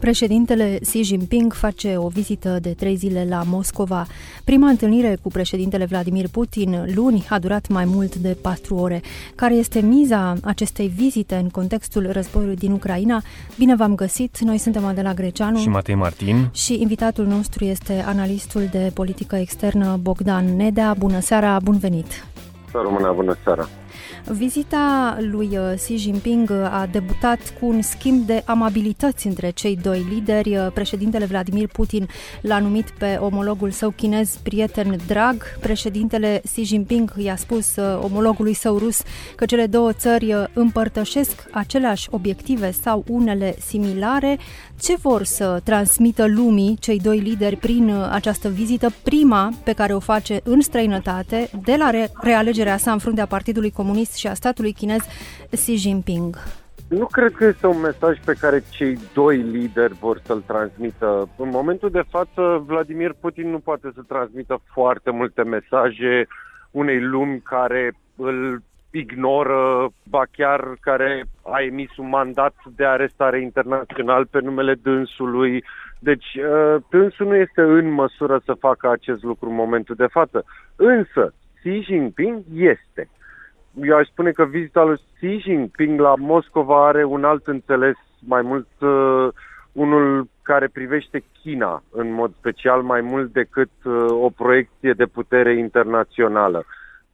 Președintele Xi Jinping face o vizită de 3 zile la Moscova. Prima întâlnire cu președintele Vladimir Putin luni a durat mai mult de 4 ore. Care este miza acestei vizite în contextul războiului din Ucraina? Bine v-am găsit! Noi suntem Adela Greceanu și Matei Martin și invitatul nostru este analistul de politică externă Bogdan Nedea. Bună seara, bun venit! România, bună seara! Vizita lui Xi Jinping a debutat cu un schimb de amabilități între cei doi lideri. Președintele Vladimir Putin l-a numit pe omologul său chinez prieten drag. Președintele Xi Jinping i-a spus omologului său rus că cele două țări împărtășesc aceleași obiective sau unele similare. Ce vor să transmită lumii cei doi lideri prin această vizită, prima pe care o face în străinătate de la realegerea sa în fruntea Partidului Comunist și a statului chinez Xi Jinping? Nu cred că este un mesaj pe care cei doi lideri vor să-l transmită. În momentul de față, Vladimir Putin nu poate să transmită foarte multe mesaje unei lumi care îl ignoră, ba chiar care a emis un mandat de arestare internațional pe numele dânsului. Deci dânsul nu este în măsură să facă acest lucru în momentul de față. Însă Xi Jinping este. Eu aș spune că vizita lui Xi Jinping la Moscova are un alt înțeles, mai mult unul care privește China în mod special, mai mult decât o proiecție de putere internațională.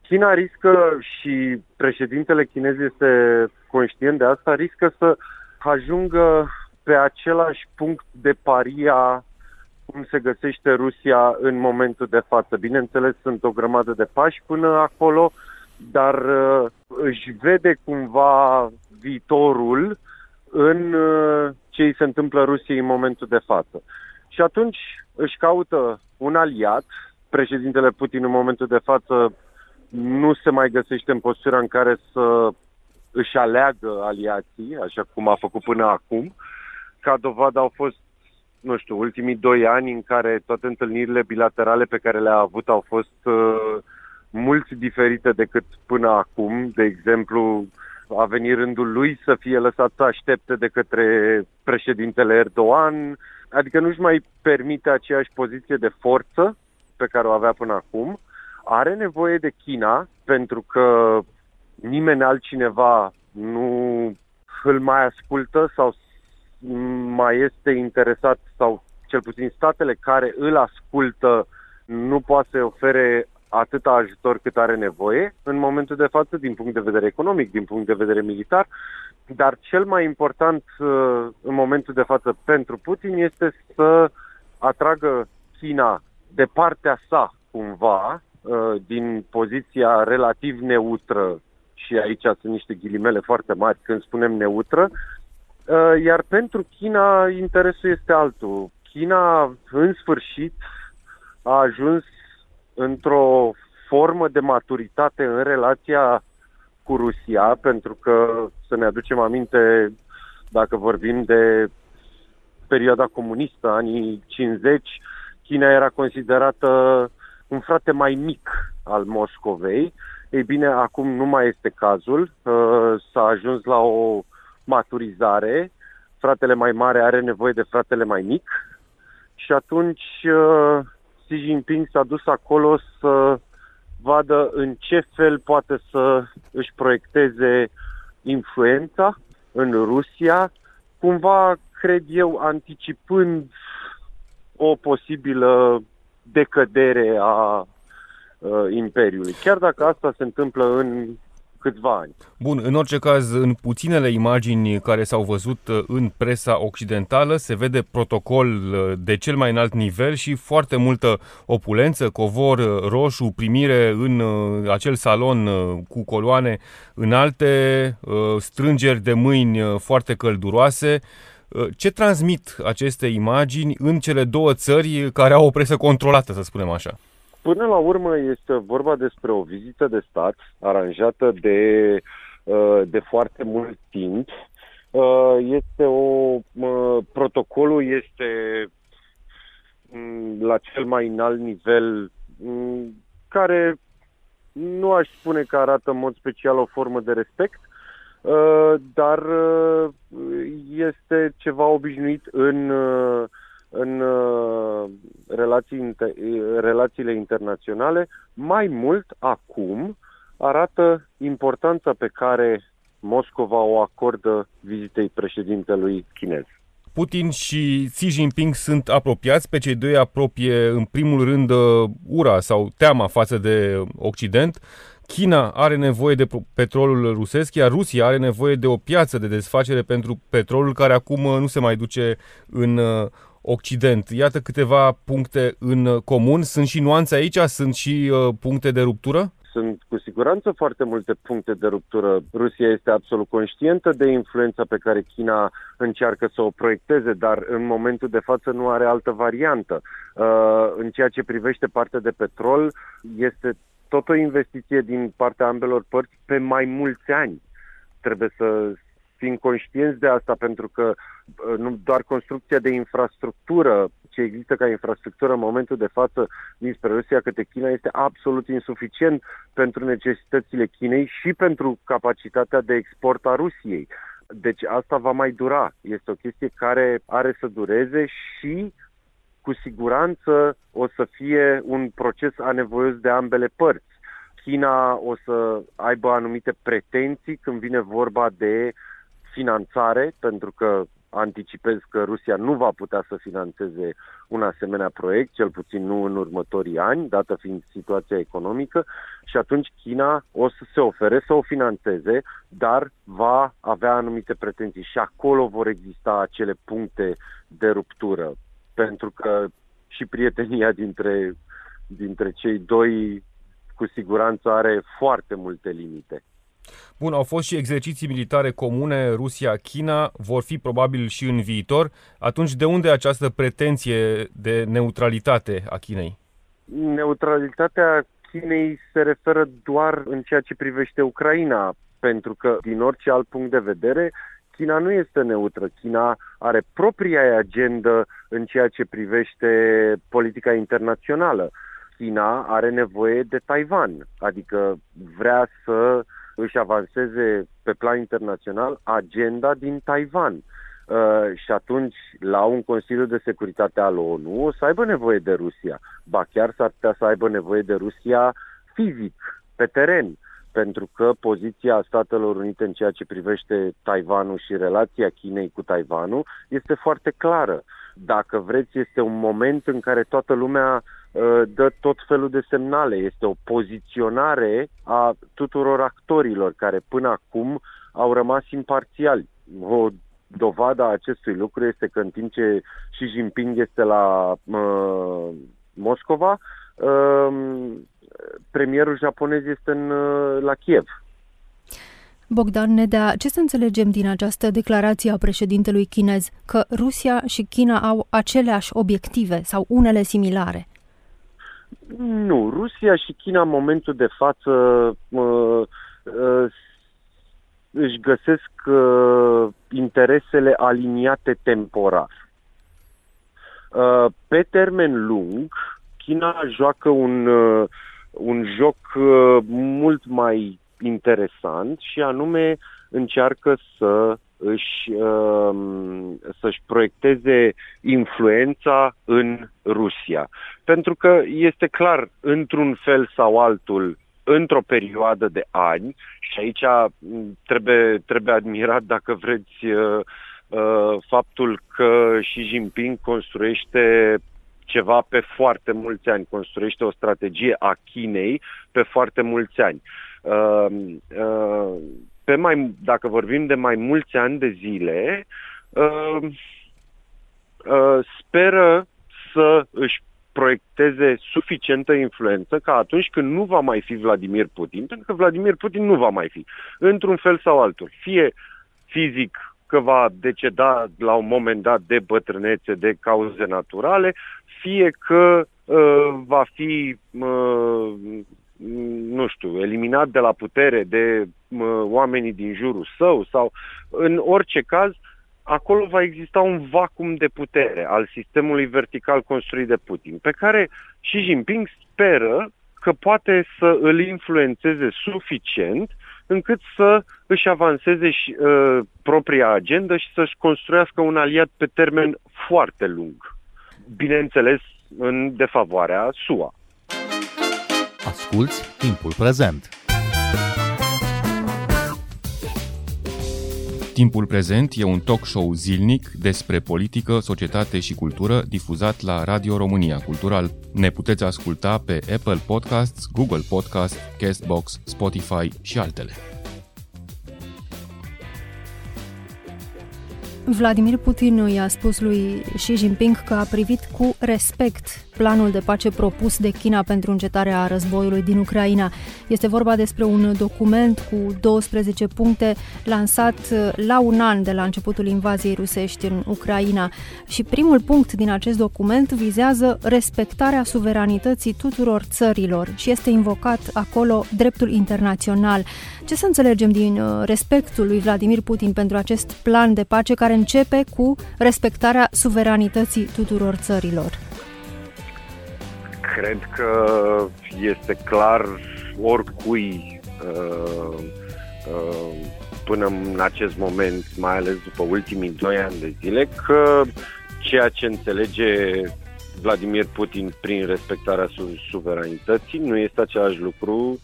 China riscă, și președintele chinez este conștient de asta, riscă să ajungă pe același punct de paria cum se găsește Rusia în momentul de față. Bineînțeles, sunt o grămadă de pași până acolo, dar își vede cumva viitorul în ce îi se întâmplă Rusiei în momentul de față. Și atunci își caută un aliat. Președintele Putin în momentul de față nu se mai găsește în postura în care să își aleagă aliații, așa cum a făcut până acum. Ca dovadă au fost, nu știu, ultimii 2 ani în care toate întâlnirile bilaterale pe care le-a avut au fost mult diferite decât până acum. De exemplu, a venit rândul lui să fie lăsat să aștepte de către președintele Erdogan, adică nu-și mai permite aceeași poziție de forță pe care o avea până acum. Are nevoie de China, pentru că nimeni altcineva nu îl mai ascultă sau mai este interesat, sau cel puțin statele care îl ascultă nu poate să-i ofere atâta ajutor cât are nevoie în momentul de față, din punct de vedere economic, din punct de vedere militar. Dar cel mai important în momentul de față pentru Putin este să atragă China de partea sa cumva, din poziția relativ neutră, și aici sunt niște ghilimele foarte mari când spunem neutră, iar pentru China interesul este altul. China în sfârșit a ajuns într-o formă de maturitate în relația cu Rusia, pentru că, să ne aducem aminte, dacă vorbim de perioada comunistă, anii 50, China era considerată un frate mai mic al Moscovei. Ei bine, acum nu mai este cazul. S-a ajuns la o maturizare. Fratele mai mare are nevoie de fratele mai mic. Și atunci Xi Jinping s-a dus acolo să vadă în ce fel poate să își proiecteze influența în Rusia, cumva, cred eu, anticipând o posibilă decădere a imperiului, chiar dacă asta se întâmplă în câțiva ani. Bun, în orice caz, în puținele imagini care s-au văzut în presa occidentală, se vede protocol de cel mai înalt nivel și foarte multă opulență, covor roșu, primire în acel salon cu coloane înalte, strângeri de mâini foarte călduroase. Ce transmit aceste imagini în cele două țări care au o presă controlată, să spunem așa? Până la urmă este vorba despre o vizită de stat aranjată de foarte mult timp. Protocolul este la cel mai înalt nivel, care nu aș spune că arată în mod special o formă de respect, dar este ceva obișnuit în relațiile internaționale. Mai mult acum arată importanța pe care Moscova o acordă vizitei președintelui chinez. Putin și Xi Jinping sunt apropiați, pe cei doi apropie în primul rând ura sau teama față de Occident. China are nevoie de petrolul rusesc, iar Rusia are nevoie de o piață de desfacere pentru petrolul care acum nu se mai duce în Occident. Iată câteva puncte în comun. Sunt și nuanțe aici? Sunt și puncte de ruptură? Sunt cu siguranță foarte multe puncte de ruptură. Rusia este absolut conștientă de influența pe care China încearcă să o proiecteze, dar în momentul de față nu are altă variantă. În ceea ce privește partea de petrol, este tot o investiție din partea ambelor părți pe mai mulți ani. Trebuie să fim conștienți de asta, pentru că nu doar construcția de infrastructură, ce există ca infrastructură în momentul de față dinspre Rusia către China, este absolut insuficient pentru necesitățile Chinei și pentru capacitatea de export a Rusiei. Deci asta va mai dura. Este o chestie care are să dureze și cu siguranță o să fie un proces anevoios de ambele părți. China o să aibă anumite pretenții când vine vorba de finanțare, pentru că anticipez că Rusia nu va putea să finanțeze un asemenea proiect, cel puțin nu în următorii ani, dată fiind situația economică, și atunci China o să se ofere să o finanțeze, dar va avea anumite pretenții și acolo vor exista acele puncte de ruptură, pentru că și prietenia dintre cei doi cu siguranță are foarte multe limite. Bun, au fost și exerciții militare comune Rusia-China, vor fi probabil și în viitor. Atunci, de unde această pretenție de neutralitate a Chinei? Neutralitatea Chinei se referă doar în ceea ce privește Ucraina, pentru că, din orice alt punct de vedere, China nu este neutră. China are propria agendă în ceea ce privește politica internațională. China are nevoie de Taiwan, adică vrea să își avanseze pe plan internațional agenda din Taiwan. Și atunci, la un Consiliu de Securitate al ONU, o să aibă nevoie de Rusia. Ba chiar s-ar putea să aibă nevoie de Rusia fizic, pe teren, pentru că poziția Statelor Unite în ceea ce privește Taiwanul și relația Chinei cu Taiwanul este foarte clară. Dacă vreți, este un moment în care toată lumea dă tot felul de semnale. Este o poziționare a tuturor actorilor care până acum au rămas imparțiali. O dovadă a acestui lucru este că în timp ce Xi Jinping este la Moscova, premierul japonez este la Kiev. Bogdan Nedea, ce să înțelegem din această declarație a președintelui chinez? Că Rusia și China au aceleași obiective sau unele similare? Nu, Rusia și China în momentul de față își găsesc interesele aliniate temporar. Pe termen lung, China joacă un joc mult mai interesant și anume încearcă să-și proiecteze influența în Rusia. Pentru că este clar, într-un fel sau altul, într-o perioadă de ani, și aici trebuie admirat, dacă vreți, faptul că Xi Jinping construiește ceva pe foarte mulți ani, construiește o strategie a Chinei pe foarte mulți ani. Dacă vorbim de mai mulți ani de zile, speră să își proiecteze suficientă influență ca atunci când nu va mai fi Vladimir Putin, pentru că Vladimir Putin nu va mai fi, într-un fel sau altul, fie fizic, că va deceda la un moment dat de bătrânețe, de cauze naturale, fie că va fi eliminat de la putere de oamenii din jurul său, sau în orice caz acolo va exista un vacuum de putere al sistemului vertical construit de Putin, pe care Xi Jinping speră că poate să îl influențeze suficient încât să își avanseze și, propria agendă și să-și construiască un aliat pe termen foarte lung, bineînțeles în defavoarea SUA. Asculți Timpul Prezent. Timpul Prezent e un talk show zilnic despre politică, societate și cultură difuzat la Radio România Cultural. Ne puteți asculta pe Apple Podcasts, Google Podcasts, Castbox, Spotify și altele. Vladimir Putin i-a spus lui Xi Jinping că a privit cu respect planul de pace propus de China pentru încetarea războiului din Ucraina. Este vorba despre un document cu 12 puncte lansat la un an de la începutul invaziei rusești în Ucraina. Și primul punct din acest document vizează respectarea suveranității tuturor țărilor și este invocat acolo dreptul internațional. Ce să înțelegem din respectul lui Vladimir Putin pentru acest plan de pace care începe cu respectarea suveranității tuturor țărilor? Cred că este clar oricui până în acest moment, mai ales după ultimii 2 ani de zile, că ceea ce înțelege Vladimir Putin prin respectarea suveranității nu este același lucru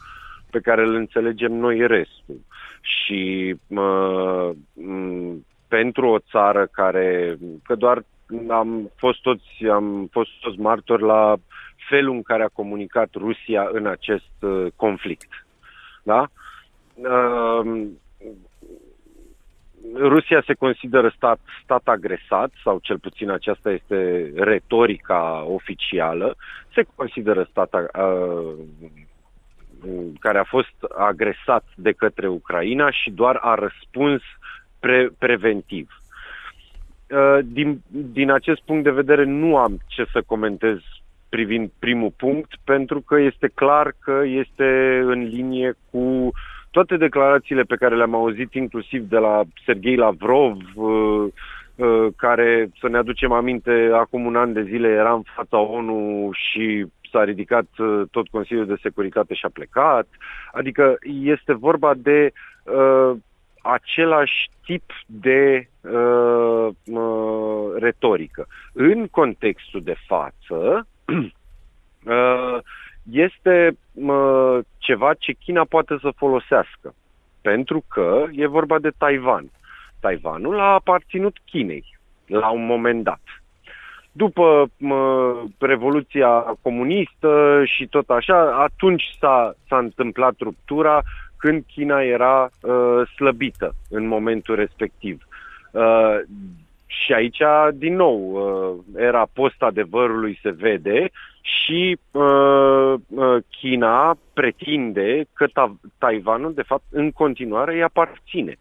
pe care îl înțelegem noi restul. Și pentru o țară care, că doar am fost toți martori la felul în care a comunicat Rusia în acest conflict. Da? Rusia se consideră stat agresat, sau cel puțin aceasta este retorica oficială, se consideră stat care a fost agresat de către Ucraina și doar a răspuns preventiv. Din acest punct de vedere nu am ce să comentez privind primul punct, pentru că este clar că este în linie cu toate declarațiile pe care le-am auzit, inclusiv de la Serghei Lavrov, care, să ne aducem aminte, acum un an de zile era în fața ONU și s-a ridicat tot Consiliul de Securitate și a plecat. Adică este vorba de același tip de retorică. În contextul de față este ceva ce China poate să folosească, pentru că e vorba de Taiwan. Taiwanul a aparținut Chinei la un moment dat. După Revoluția Comunistă și tot așa, atunci s-a întâmplat ruptura, când China era slăbită în momentul respectiv. Și aici, din nou, era post-adevărului se vede și China pretinde că Taiwanul, de fapt, în continuare îi aparține.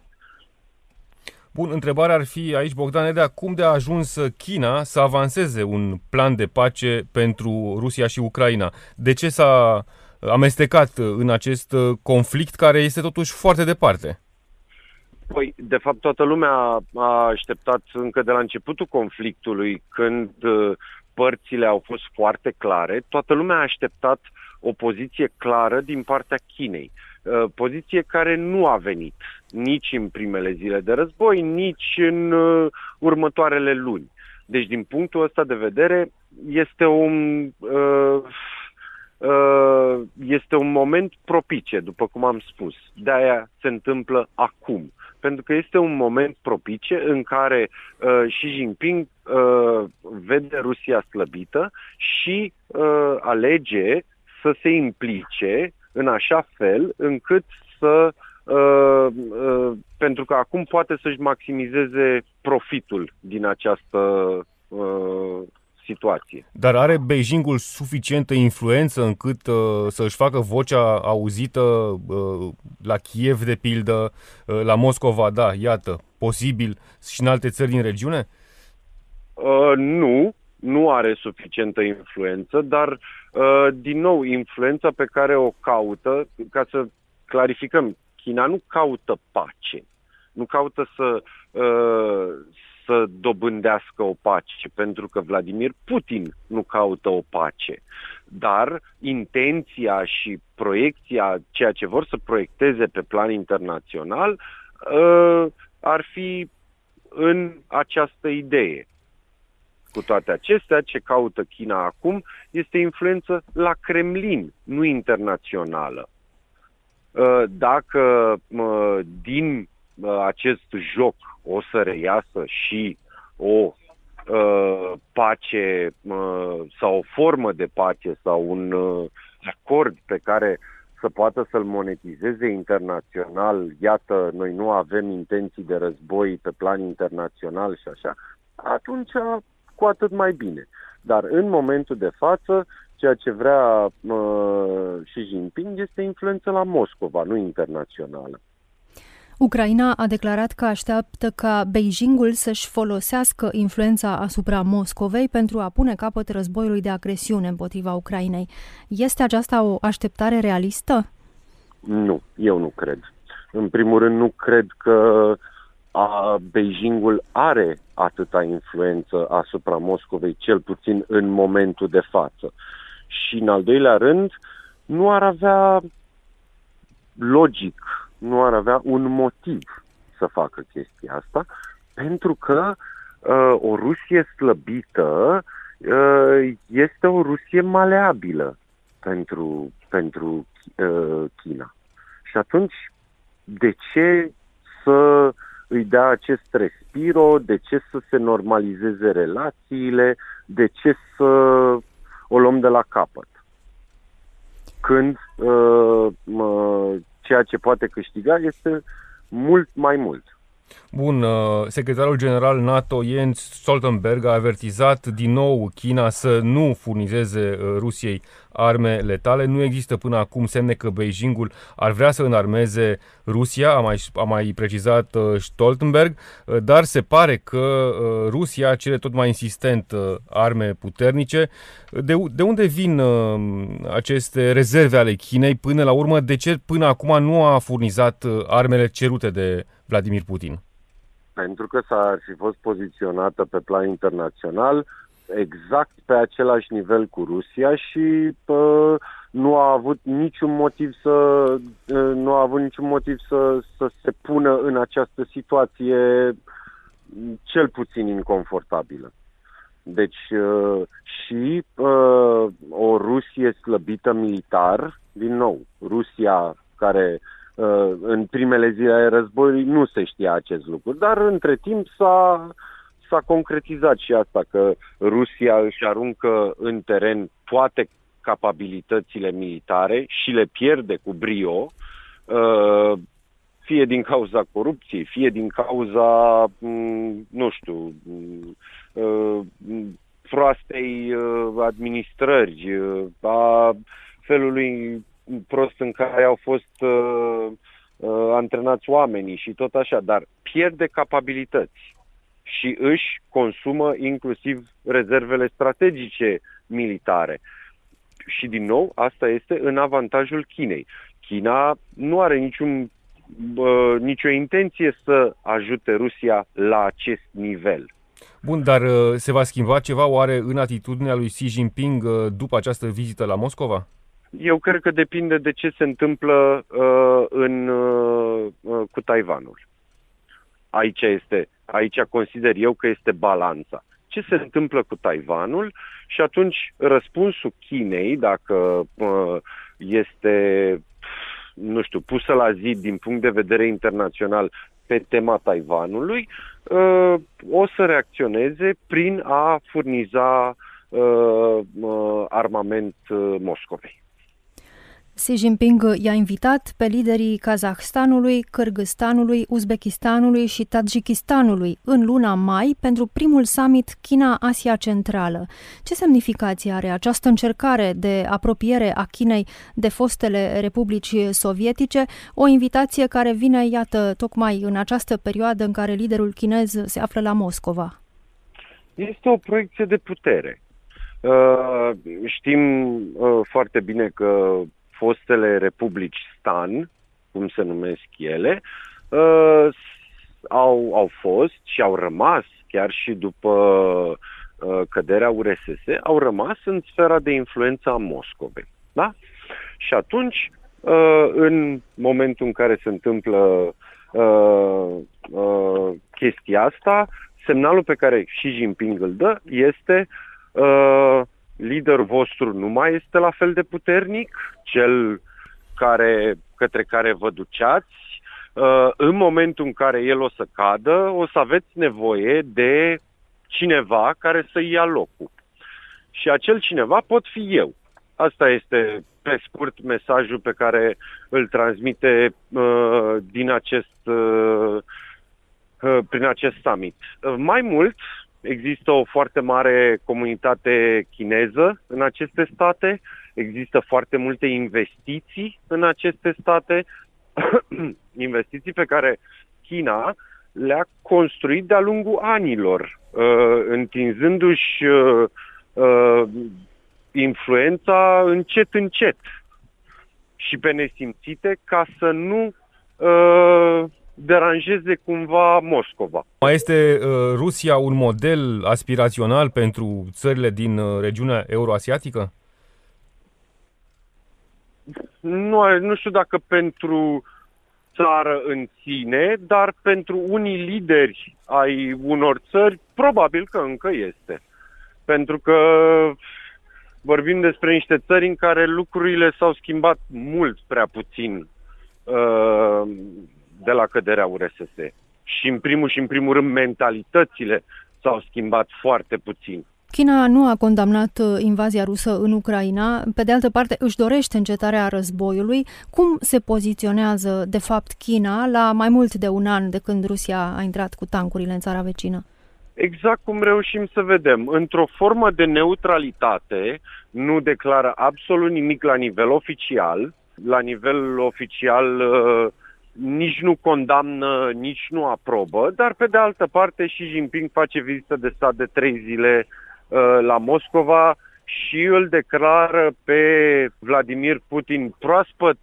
Bun, întrebarea ar fi aici, Bogdan Nedea, cum de a ajuns China să avanseze un plan de pace pentru Rusia și Ucraina? De ce s-a amestecat în acest conflict care este totuși foarte departe? Păi, de fapt, toată lumea a așteptat încă de la începutul conflictului, când părțile au fost foarte clare, toată lumea a așteptat o poziție clară din partea Chinei. Poziție care nu a venit nici în primele zile de război, nici în următoarele luni. Deci, din punctul ăsta de vedere, este un moment propice, după cum am spus. De-aia se întâmplă acum. Pentru că este un moment propice în care Xi Jinping vede Rusia slăbită și alege să se implice în așa fel încât să... pentru că acum poate să-și maximizeze profitul din această situație. Dar are Beijingul suficientă influență încât să își facă vocea auzită la Kiev, de pildă, la Moscova, da, iată, posibil, și în alte țări din regiune? Nu are suficientă influență, dar, din nou, influența pe care o caută, ca să clarificăm, China nu caută pace, nu caută să să dobândească o pace, pentru că Vladimir Putin nu caută o pace. Dar intenția și proiecția, ceea ce vor să proiecteze pe plan internațional, ar fi în această idee. Cu toate acestea, ce caută China acum este influență la Kremlin, nu internațională. Dacă din acest joc o să reiasă și o pace sau o formă de pace sau un acord pe care să poată să-l monetizeze internațional, iată, noi nu avem intenții de război pe plan internațional și așa, atunci cu atât mai bine. Dar în momentul de față, ceea ce vrea Xi Jinping este influență la Moscova, nu internațională. Ucraina a declarat că așteaptă ca Beijingul să-și folosească influența asupra Moscovei pentru a pune capăt războiului de agresiune împotriva Ucrainei. Este aceasta o așteptare realistă? Nu, eu nu cred. În primul rând, nu cred că Beijingul are atâta influență asupra Moscovei, cel puțin în momentul de față. Și în al doilea rând, nu ar avea logic, nu ar avea un motiv să facă chestia asta, pentru că o Rusie slăbită este o Rusie maleabilă pentru China. Și atunci, de ce să îi dea acest respiro, de ce să se normalizeze relațiile, de ce să o luăm de la capăt? Când ceea ce poate câștiga este mult mai mult. Bun, secretarul general NATO Jens Stoltenberg a avertizat din nou China să nu furnizeze Rusiei arme letale. Nu există până acum semne că Beijingul ar vrea să înarmeze Rusia, a mai precizat Stoltenberg, dar se pare că Rusia cere tot mai insistent arme puternice. De unde vin aceste rezerve ale Chinei până la urmă? De ce până acum nu a furnizat armele cerute de Vladimir Putin? Pentru că s-ar fi fost poziționată pe plan internațional exact pe același nivel cu Rusia și nu a avut niciun motiv să se pună în această situație cel puțin inconfortabilă. Deci și o Rusie slăbită militar, din nou, Rusia care în primele zile ale războiului nu se știa acest lucru, dar între timp s-a concretizat și asta, că Rusia își aruncă în teren toate capabilitățile militare și le pierde cu brio, fie din cauza corupției, fie din cauza, nu știu, proastei administrări, a felului prost în care au fost antrenați oamenii și tot așa, dar pierde capabilități și își consumă inclusiv rezervele strategice militare. Și din nou, asta este în avantajul Chinei. China nu are nicio intenție să ajute Rusia la acest nivel. Bun, dar se va schimba ceva oare în atitudinea lui Xi Jinping după această vizită la Moscova? Eu cred că depinde de ce se întâmplă cu Taiwanul. Aici consider eu că este balanța. Ce se întâmplă cu Taiwanul? Și atunci răspunsul Chinei, dacă este, nu știu, pusă la zi din punct de vedere internațional pe tema Taiwanului, o să reacționeze prin a furniza armament Moscovei. Xi Jinping i-a invitat pe liderii Kazahstanului, Kârgâzstanului, Uzbekistanului și Tadjikistanului în luna mai pentru primul summit China-Asia Centrală. Ce semnificație are această încercare de apropiere a Chinei de fostele republici sovietice, o invitație care vine, iată, tocmai în această perioadă în care liderul chinez se află la Moscova? Este o proiecție de putere. Știm foarte bine că fostele republici Stan, cum se numesc ele, au fost și au rămas, chiar și după căderea URSS, au rămas în sfera de influență a Moscovei. Da? Și atunci, în momentul în care se întâmplă chestia asta, semnalul pe care Xi Jinping îl dă este: liderul vostru nu mai este la fel de puternic, cel către care vă duceați. În momentul în care el o să cadă, o să aveți nevoie de cineva care să-i ia locul. Și acel cineva pot fi eu. Asta este, pe scurt, mesajul pe care îl transmite prin acest summit. Mai mult, există o foarte mare comunitate chineză în aceste state, există foarte multe investiții în aceste state, investiții pe care China le-a construit de-a lungul anilor, întinzându-și influența încet, încet și pe nesimțite, ca să nu deranjeze cumva Moscova. Mai este Rusia un model aspirațional pentru țările din regiunea euroasiatică? Nu știu dacă pentru țară în sine, dar pentru unii lideri ai unor țări, probabil că încă este. Pentru că vorbim despre niște țări în care lucrurile s-au schimbat mult prea puțin de la căderea URSS. Și în primul rând mentalitățile s-au schimbat foarte puțin. China nu a condamnat invazia rusă în Ucraina, pe de altă parte își dorește încetarea războiului. Cum se poziționează de fapt China la mai mult de un an de când Rusia a intrat cu tancurile în țara vecină? Exact cum reușim să vedem. Într-o formă de neutralitate, nu declară absolut nimic la nivel oficial. La nivel oficial nici nu condamnă, nici nu aprobă, dar pe de altă parte Xi Jinping face vizită de stat de 3 zile la Moscova și îl declară pe Vladimir Putin proaspăt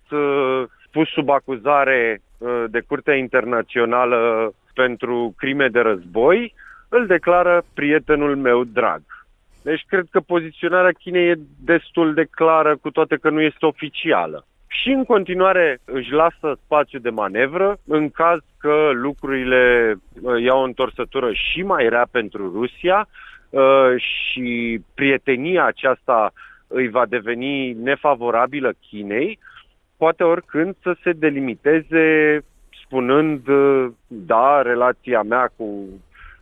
pus sub acuzare de Curtea Internațională pentru crime de război, îl declară prietenul meu drag. Deci cred că poziționarea Chinei e destul de clară, cu toate că nu este oficială. Și în continuare își lasă spațiu de manevră în caz că lucrurile iau o întorsătură și mai rea pentru Rusia și prietenia aceasta îi va deveni nefavorabilă Chinei, poate oricând să se delimiteze spunând: da, relația mea cu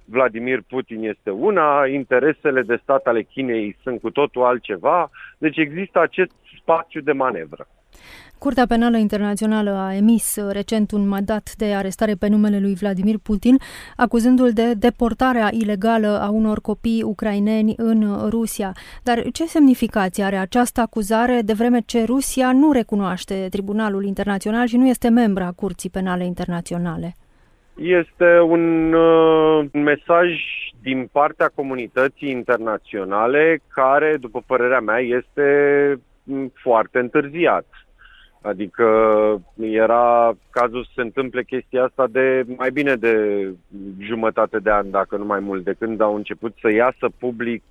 Vladimir Putin este una, interesele de stat ale Chinei sunt cu totul altceva, deci există acest spațiu de manevră. Curtea Penală Internațională a emis recent un mandat de arestare pe numele lui Vladimir Putin, acuzându-l de deportarea ilegală a unor copii ucraineni în Rusia. Dar ce semnificație are această acuzare, de vreme ce Rusia nu recunoaște Tribunalul Internațional și nu este membră a Curții Penale Internaționale? Este un mesaj din partea comunității internaționale care, după părerea mea, este foarte întârziat. Adică era cazul să se întâmple chestia asta de mai bine de jumătate de an, dacă nu mai mult, de când au început să iasă public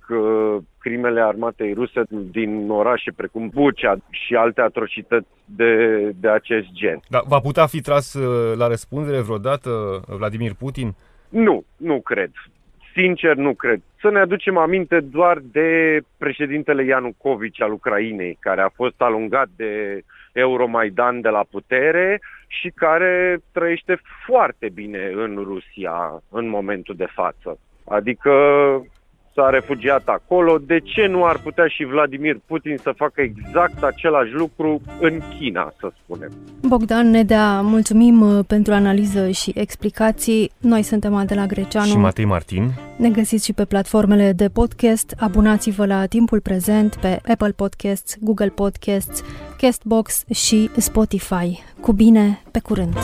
crimele armatei ruse din orașe precum Bucha și alte atrocități de acest gen. Dar va putea fi tras la răspundere vreodată Vladimir Putin? Nu cred. Sincer, nu cred. Să ne aducem aminte doar de președintele Ianukovici al Ucrainei, care a fost alungat de Euromaidan de la putere și care trăiește foarte bine în Rusia în momentul de față. Adică s-a refugiat acolo. De ce nu ar putea și Vladimir Putin să facă exact același lucru în China, să spunem? Bogdan Nedea, mulțumim pentru analiză și explicații. Noi suntem Adela Greceanu și Matei Martin. Ne găsiți și pe platformele de podcast. Abonați-vă la Timpul Prezent pe Apple Podcasts, Google Podcasts, Castbox și Spotify. Cu bine, pe curând!